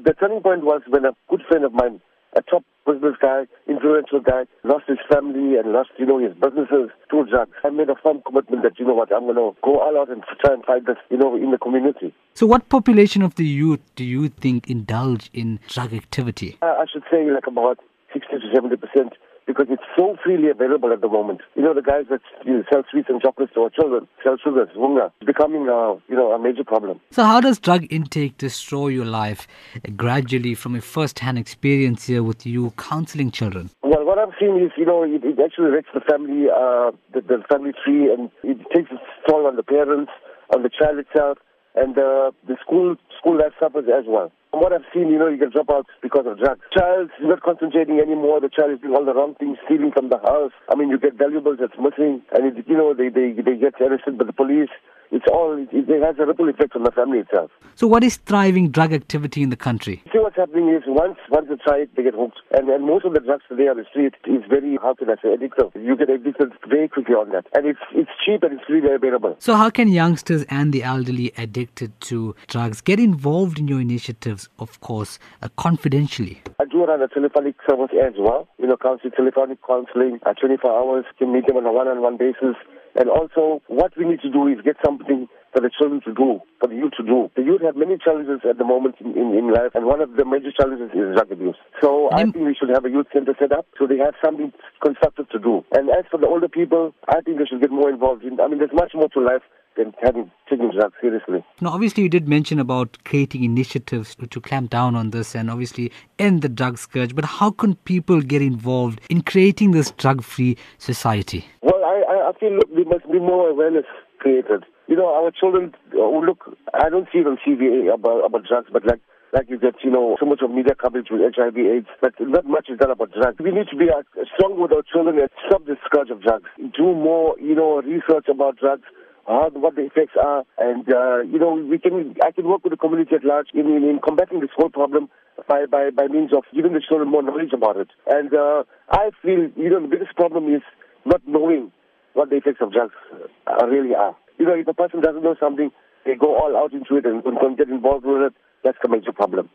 The turning point was when a good friend of mine, a top business guy, influential guy, lost his family and lost, his businesses to drugs. I made a firm commitment that, I'm going to go all out and try and fight this, in the community. So what population of the youth do you think indulge in drug activity? I should say about 60 to 70%, because it's so freely available at the moment. The guys that sell sweets and chocolates to our children, sell sugars, hunga, it's becoming a major problem. So how does drug intake destroy your life gradually from a first-hand experience here with you counseling children? Well, what I've seen is, it actually wrecks the family, the family tree, and it takes its toll on the parents, on the child itself, and the school life suffers as well. From what I've seen, you can drop out because of drugs. Child's not concentrating anymore. The child is doing all the wrong things, stealing from the house. You get valuables that's missing, and they get arrested by the police. It has a ripple effect on the family itself. So what is thriving drug activity in the country? See, what's happening is once they try it, they get hooked. And most of the drugs today on the street is very, addictive. You get addicted very quickly on that. And it's cheap and it's really available. So how can youngsters and the elderly addicted to drugs get involved in your initiatives, of course, confidentially? I do run a telephonic service as well. Telephonic counseling at 24 hours. You can meet them on a one-on-one basis. And also, what we need to do is get something for the children to do, for the youth to do. The youth have many challenges at the moment in life, and one of the major challenges is drug abuse. So I think we should have a youth center set up so they have something constructive to do. And as for the older people, I think they should get more involved. There's much more to life than taking drugs seriously. Now, obviously, you did mention about creating initiatives to clamp down on this and obviously end the drug scourge, but how can people get involved in creating this drug-free society? Well, I feel there must be more awareness created. Our children, I don't see it on TV about drugs, but like you get, so much of media coverage with HIV, AIDS, but not much is done about drugs. We need to be strong with our children and stop the scourge of drugs. Do more, research about drugs, what the effects are, and I can work with the community at large in combating this whole problem by means of giving the children more knowledge about it. And I feel the biggest problem is not knowing what the effects of drugs really are. If a person doesn't know something, they go all out into it and get involved with it. That's the major problem.